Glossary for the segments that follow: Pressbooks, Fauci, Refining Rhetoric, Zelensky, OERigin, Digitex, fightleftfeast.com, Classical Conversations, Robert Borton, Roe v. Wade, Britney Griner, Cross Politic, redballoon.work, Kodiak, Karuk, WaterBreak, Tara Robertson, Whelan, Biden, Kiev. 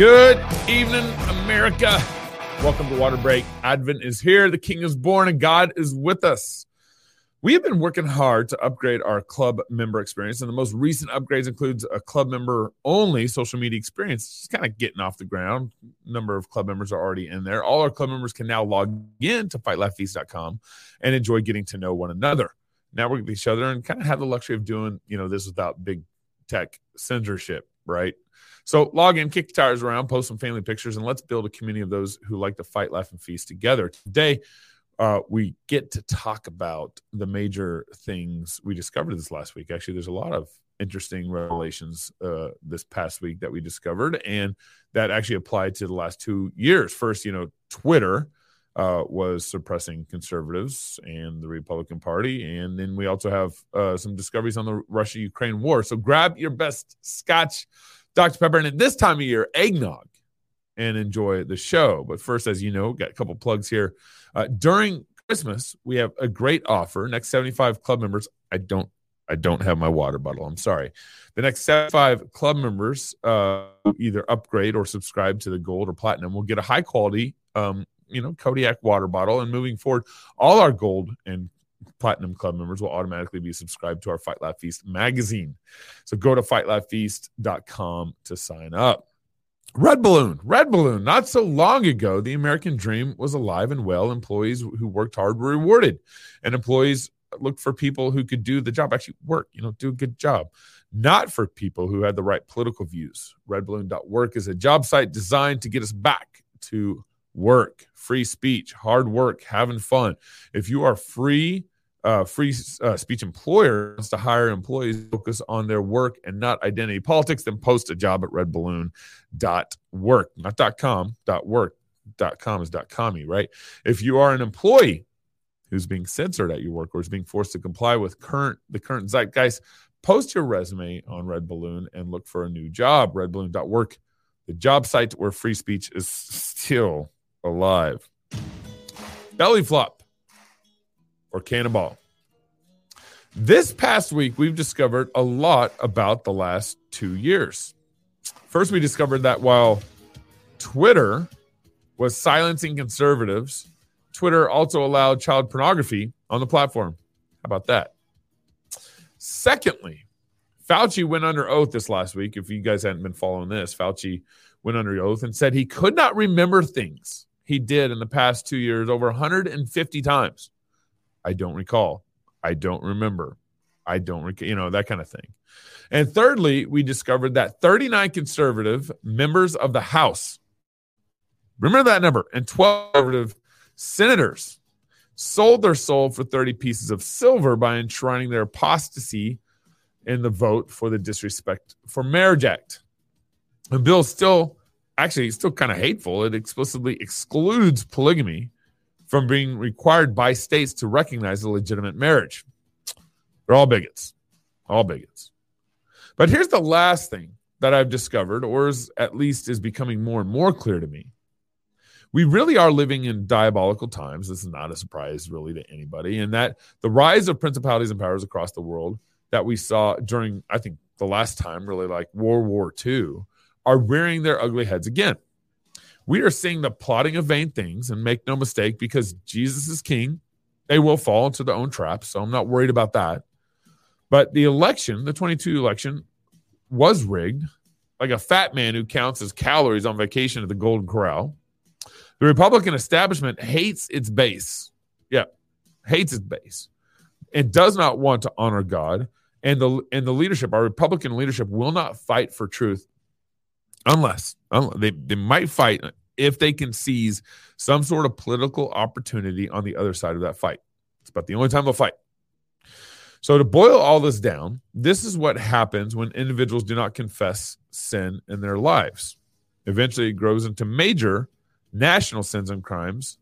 Good evening, America. Welcome to WaterBreak. Advent is here. The King is born and God is with us. We have been working hard to upgrade our club member experience, and the most recent upgrades includes a club member-only social media experience. It's just kind of getting off the ground. A number of club members are already in there. All our club members can now log in to fightleftfeast.com and enjoy getting to know one another. Now we're with each other and kind of have the luxury of doing, this without big tech censorship, right? So log in, kick the tires around, post some family pictures, and let's build a community of those who like to fight, laugh, and feast together. Today, we get to talk about the major things we discovered this last week. Actually, there's a lot of interesting revelations this past week that we discovered, and that actually applied to the last 2 years. First, Twitter was suppressing conservatives and the Republican Party. And then we also have some discoveries on the Russia-Ukraine war. So grab your best scotch, Dr. Pepper, and at this time of year, eggnog, and enjoy the show. But first, as you know, got a couple plugs here. During Christmas, we have a great offer. Next 75 club members. I don't have my water bottle. I'm sorry. The next 75 club members either upgrade or subscribe to the gold or platinum. We'll get a high quality, Kodiak water bottle. And moving forward, all our gold and platinum club members will automatically be subscribed to our Fight Laugh Feast magazine. So go to fightleftfeast.com to sign up. Red Balloon. Not so long ago, the American dream was alive and well. Employees who worked hard were rewarded, and employees looked for people who could do the job, actually work, do a good job, not for people who had the right political views. Redballoon.work is a job site designed to get us back to work, free speech, hard work, having fun. If you are free speech employer wants to hire employees focus on their work and not identity politics, then post a job at redballoon.work. Not .com, .work. .com is .commie, right? If you are an employee who's being censored at your work or is being forced to comply with the current zeitgeist, post your resume on Red Balloon and look for a new job. Redballoon.work, the job site where free speech is still alive. Belly flop or cannonball. This past week, we've discovered a lot about the last 2 years. First, we discovered that while Twitter was silencing conservatives, Twitter also allowed child pornography on the platform. How about that? Secondly, Fauci went under oath this last week. If you guys hadn't been following this, Fauci went under oath and said he could not remember things he did in the past 2 years over 150 times. I don't recall. I don't remember. I don't recall, that kind of thing. And thirdly, we discovered that 39 conservative members of the House, remember that number, and 12 conservative senators sold their soul for 30 pieces of silver by enshrining their apostasy in the vote for the Disrespect for Marriage Act. The bill still kind of hateful. It explicitly excludes polygamy from being required by states to recognize a legitimate marriage. They're all bigots. All bigots. But here's the last thing that I've discovered, or is becoming more and more clear to me. We really are living in diabolical times. This is not a surprise, really, to anybody. And that the rise of principalities and powers across the world that we saw during, I think, the last time, really, like World War II, are rearing their ugly heads again. We are seeing the plotting of vain things, and make no mistake, because Jesus is king, they will fall into their own traps, so I'm not worried about that. But the election, the 22 election, was rigged, like a fat man who counts his calories on vacation at the Golden Corral. The Republican establishment hates its base. Yeah, hates its base, and does not want to honor God. And the leadership, our Republican leadership, will not fight for truth unless they might fight if they can seize some sort of political opportunity on the other side of that fight. It's about the only time they'll fight. So to boil all this down, this is what happens when individuals do not confess sin in their lives. Eventually, it grows into major national sins and crimes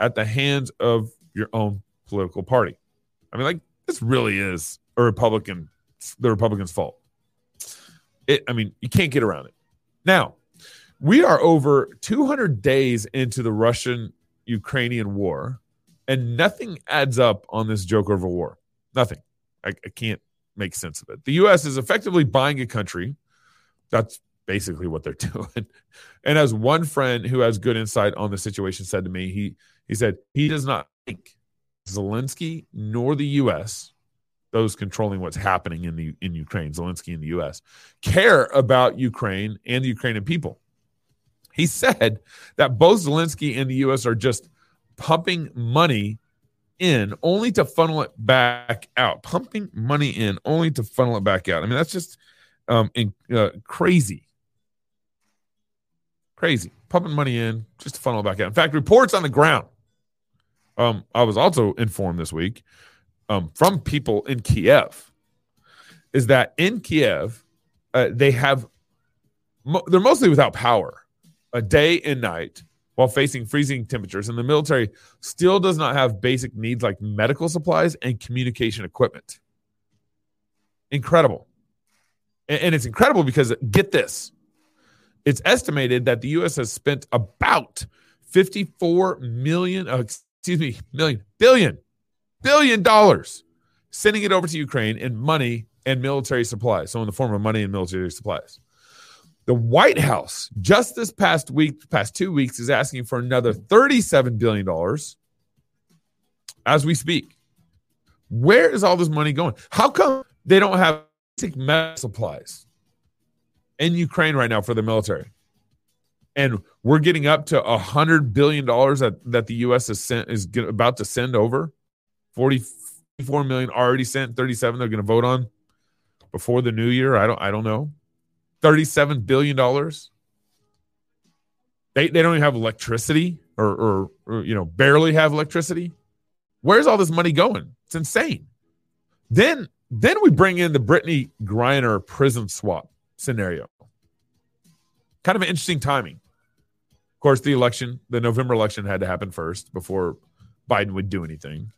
at the hands of your own political party. I mean, this really is the Republicans' fault. You can't get around it. Now, we are over 200 days into the Russian-Ukrainian war, and nothing adds up on this joke over war. Nothing. I can't make sense of it. The U.S. is effectively buying a country that's basically what they're doing. And as one friend who has good insight on the situation said to me, he said he does not think Zelensky nor the U.S., those controlling what's happening in Ukraine, Zelensky and the U.S., care about Ukraine and the Ukrainian people. He said that both Zelensky and the U.S. are just pumping money in only to funnel it back out. Pumping money in only to funnel it back out. I mean, that's just crazy. Crazy. Pumping money in just to funnel it back out. In fact, reports on the ground. I was also informed this week from people in Kiev is that in Kiev, they're mostly without power a day and night while facing freezing temperatures, and the military still does not have basic needs like medical supplies and communication equipment. Incredible. And it's incredible because, get this, it's estimated that the U.S. has spent about $54 billion sending it over to Ukraine in money and military supplies. So in the form of money and military supplies. The White House, just this past two weeks, is asking for another $37 billion as we speak. Where is all this money going? How come they don't have basic medical supplies in Ukraine right now for the military? And we're getting up to $100 billion that the U.S. is about to send over. $44 million already sent, $37 they're going to vote on before the new year. I don't know. $37 billion. They don't even have electricity or barely have electricity. Where's all this money going? It's insane. Then we bring in the Britney Griner prison swap scenario. Kind of an interesting timing. Of course, the November election had to happen first before Biden would do anything.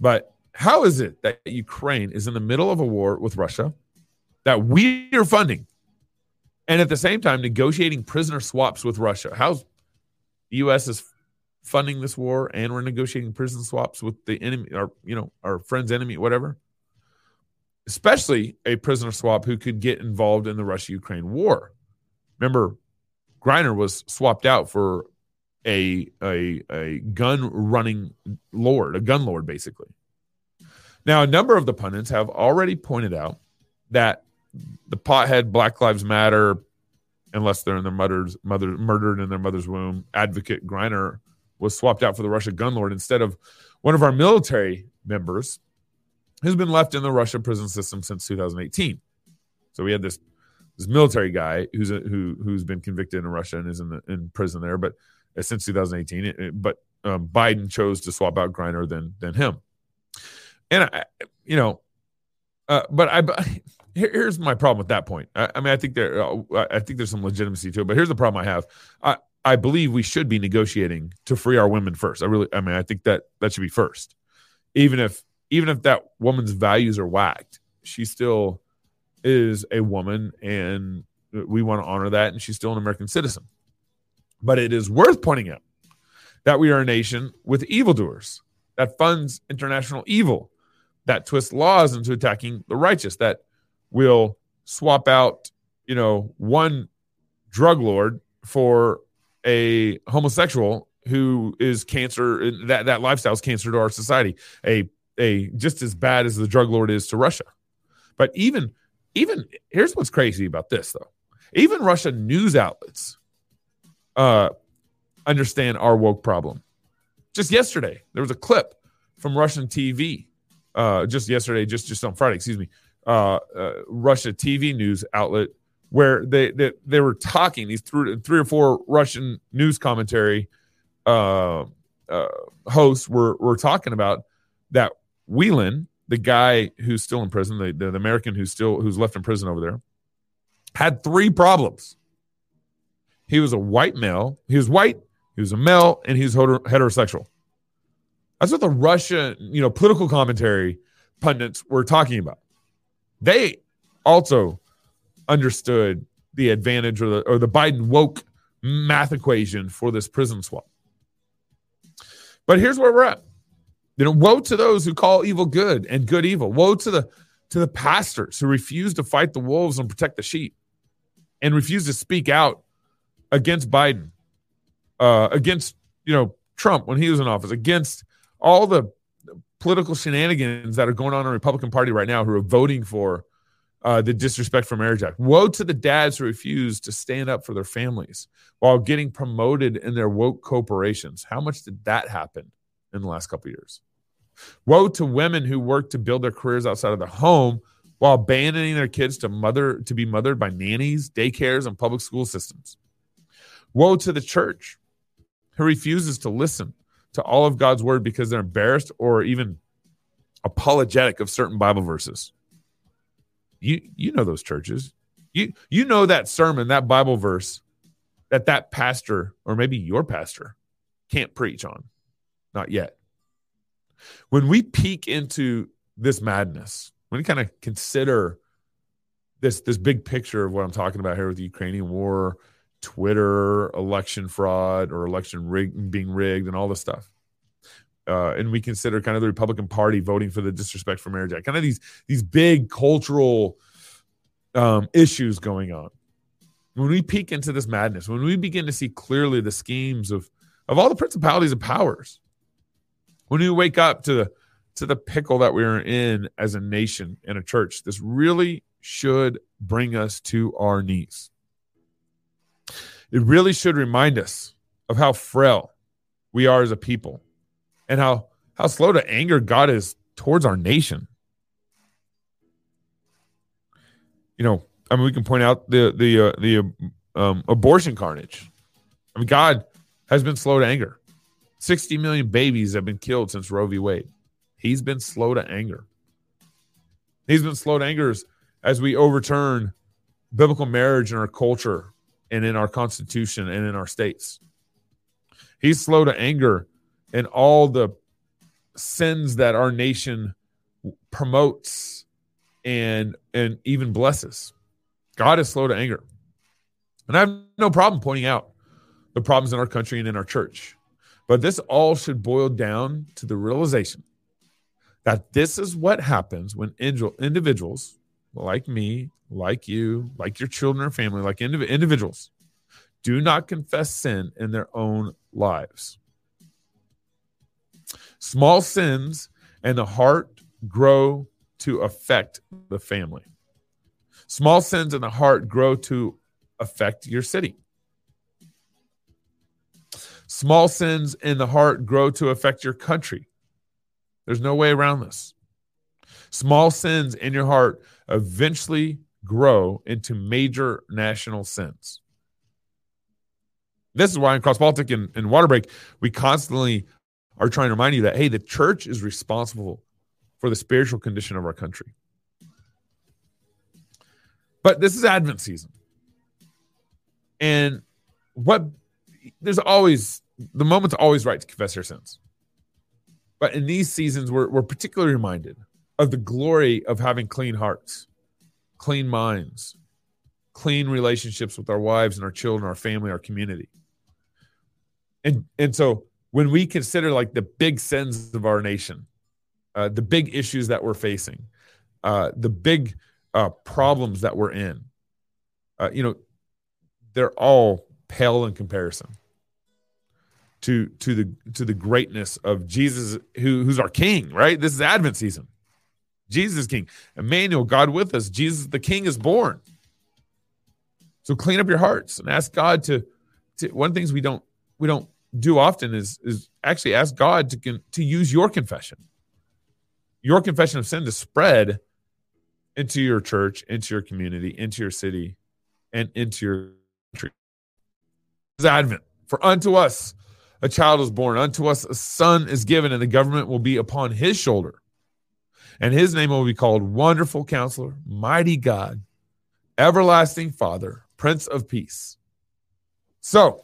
But how is it that Ukraine is in the middle of a war with Russia that we are funding, and at the same time negotiating prisoner swaps with Russia? How's the U.S. is funding this war, and we're negotiating prison swaps with the enemy, our friend's enemy, whatever. Especially a prisoner swap who could get involved in the Russia-Ukraine war. Remember, Griner was swapped out for a gun-running lord, a gun lord, basically. Now, a number of the pundits have already pointed out that the pothead Black Lives Matter, unless they're in their murdered in their mother's womb, advocate Griner was swapped out for the Russia gun lord instead of one of our military members who's been left in the Russia prison system since 2018. So we had this military guy who's been convicted in Russia and is in prison there, but since 2018. But Biden chose to swap out Griner than him. And here's my problem with that point. I think there's some legitimacy to it, but here's the problem I have. I believe we should be negotiating to free our women first. I think that should be first. Even if that woman's values are whacked, she still is a woman, and we want to honor that, and she's still an American citizen. But it is worth pointing out that we are a nation with evildoers that funds international evil, that twists laws into attacking the righteous, that will swap out, one drug lord for a homosexual who is cancer. That lifestyle is cancer to our society. A just as bad as the drug lord is to Russia. But even here's what's crazy about this though. Even Russian news outlets understand our woke problem. Just yesterday, there was a clip from Russian TV. Just on Friday, excuse me. Russia TV news outlet where they were talking. These three or four Russian news commentary hosts were talking about that Whelan, the guy who's still in prison, the American who's left in prison over there, had three problems. He was a white male. He was white. He was a male, and he was heterosexual. That's what the Russia, political commentary pundits were talking about. They also understood the advantage or the Biden woke math equation for this prison swap. But here's where we're at. Woe to those who call evil good and good evil. Woe to the pastors who refuse to fight the wolves and protect the sheep. and refused to speak out against Biden, against, you know, Trump when he was in office, against all the political shenanigans that are going on in the Republican Party right now who are voting for the Disrespectful Marriage Act. Woe to the dads who refuse to stand up for their families while getting promoted in their woke corporations. How much did that happen in the last couple of years? Woe to women who work to build their careers outside of the home while abandoning their kids to be mothered by nannies, daycares, and public school systems. Woe to the church who refuses to listen to all of God's word because they're embarrassed or even apologetic of certain Bible verses. You know those churches. You know that sermon, that Bible verse, that pastor or maybe your pastor can't preach on. Not yet. When we peek into this madness, when we kind of consider this big picture of what I'm talking about here with the Ukrainian war, Twitter, election fraud or election being rigged and all this stuff, and we consider kind of the Republican Party voting for the Disrespectful Marriage Act, kind of these big cultural issues going on. When we peek into this madness, when we begin to see clearly the schemes of all the principalities and powers, when we wake up to the pickle that we are in as a nation and a church, this really should bring us to our knees. It really should remind us of how frail we are as a people and how slow to anger God is towards our nation. You know, I mean, we can point out the abortion carnage. I mean, God has been slow to anger. 60 million babies have been killed since Roe v. Wade. He's been slow to anger. He's been slow to anger as we overturn biblical marriage in our culture and in our constitution and in our states. He's slow to anger in all the sins that our nation promotes and even blesses. God is slow to anger. And I have no problem pointing out the problems in our country and in our church. But this all should boil down to the realization that this is what happens when individuals like me, like you, like your children or family, like individuals do not confess sin in their own lives. Small sins and the heart grow to affect the family. Small sins and the heart grow to affect your city. Small sins in the heart grow to affect your country. There's no way around this. Small sins in your heart eventually grow into major national sins. This is why in Cross Politic and WaterBreak, we constantly are trying to remind you that, hey, the church is responsible for the spiritual condition of our country. But this is Advent season. And there's always, the moment's always right to confess your sins. But in these seasons, we're particularly reminded of the glory of having clean hearts, clean minds, clean relationships with our wives and our children, our family, our community. And so when we consider like the big sins of our nation, the big issues that we're facing, the big problems that we're in, you know, they're all pale in comparison to the greatness of Jesus, who's our King, right? This is Advent season. Jesus is King. Emmanuel, God with us. Jesus, the King, is born. So clean up your hearts and ask God to one of the things we don't do often is actually ask God to use your confession of sin to spread into your church, into your community, into your city, and into your country. Advent. For unto us a child is born, unto us a son is given, and the government will be upon his shoulder. And his name will be called Wonderful Counselor, Mighty God, Everlasting Father, Prince of Peace. So,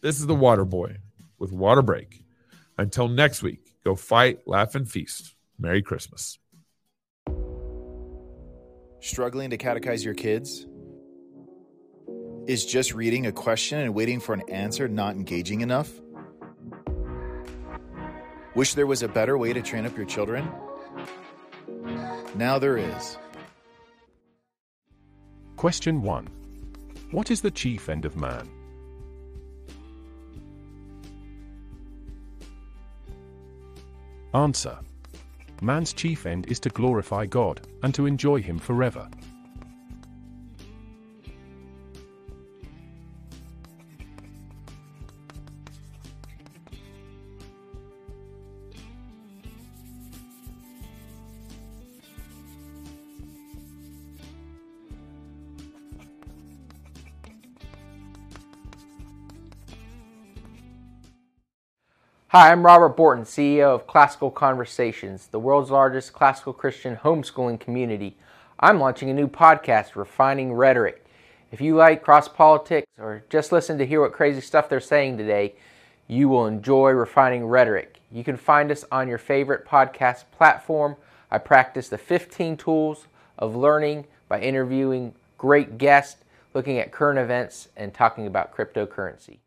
this is the Water Boy with Water Break. Until next week, go fight, laugh, and feast. Merry Christmas. Struggling to catechize your kids? Is just reading a question and waiting for an answer not engaging enough? Wish there was a better way to train up your children? Now there is. Question 1. What is the chief end of man? Answer. Man's chief end is to glorify God, and to enjoy Him forever. Hi, I'm Robert Borton, CEO of Classical Conversations, the world's largest classical Christian homeschooling community. I'm launching a new podcast, Refining Rhetoric. If you like cross politics or just listen to hear what crazy stuff they're saying today, you will enjoy Refining Rhetoric. You can find us on your favorite podcast platform. I practice the 15 tools of learning by interviewing great guests, looking at current events, and talking about cryptocurrency.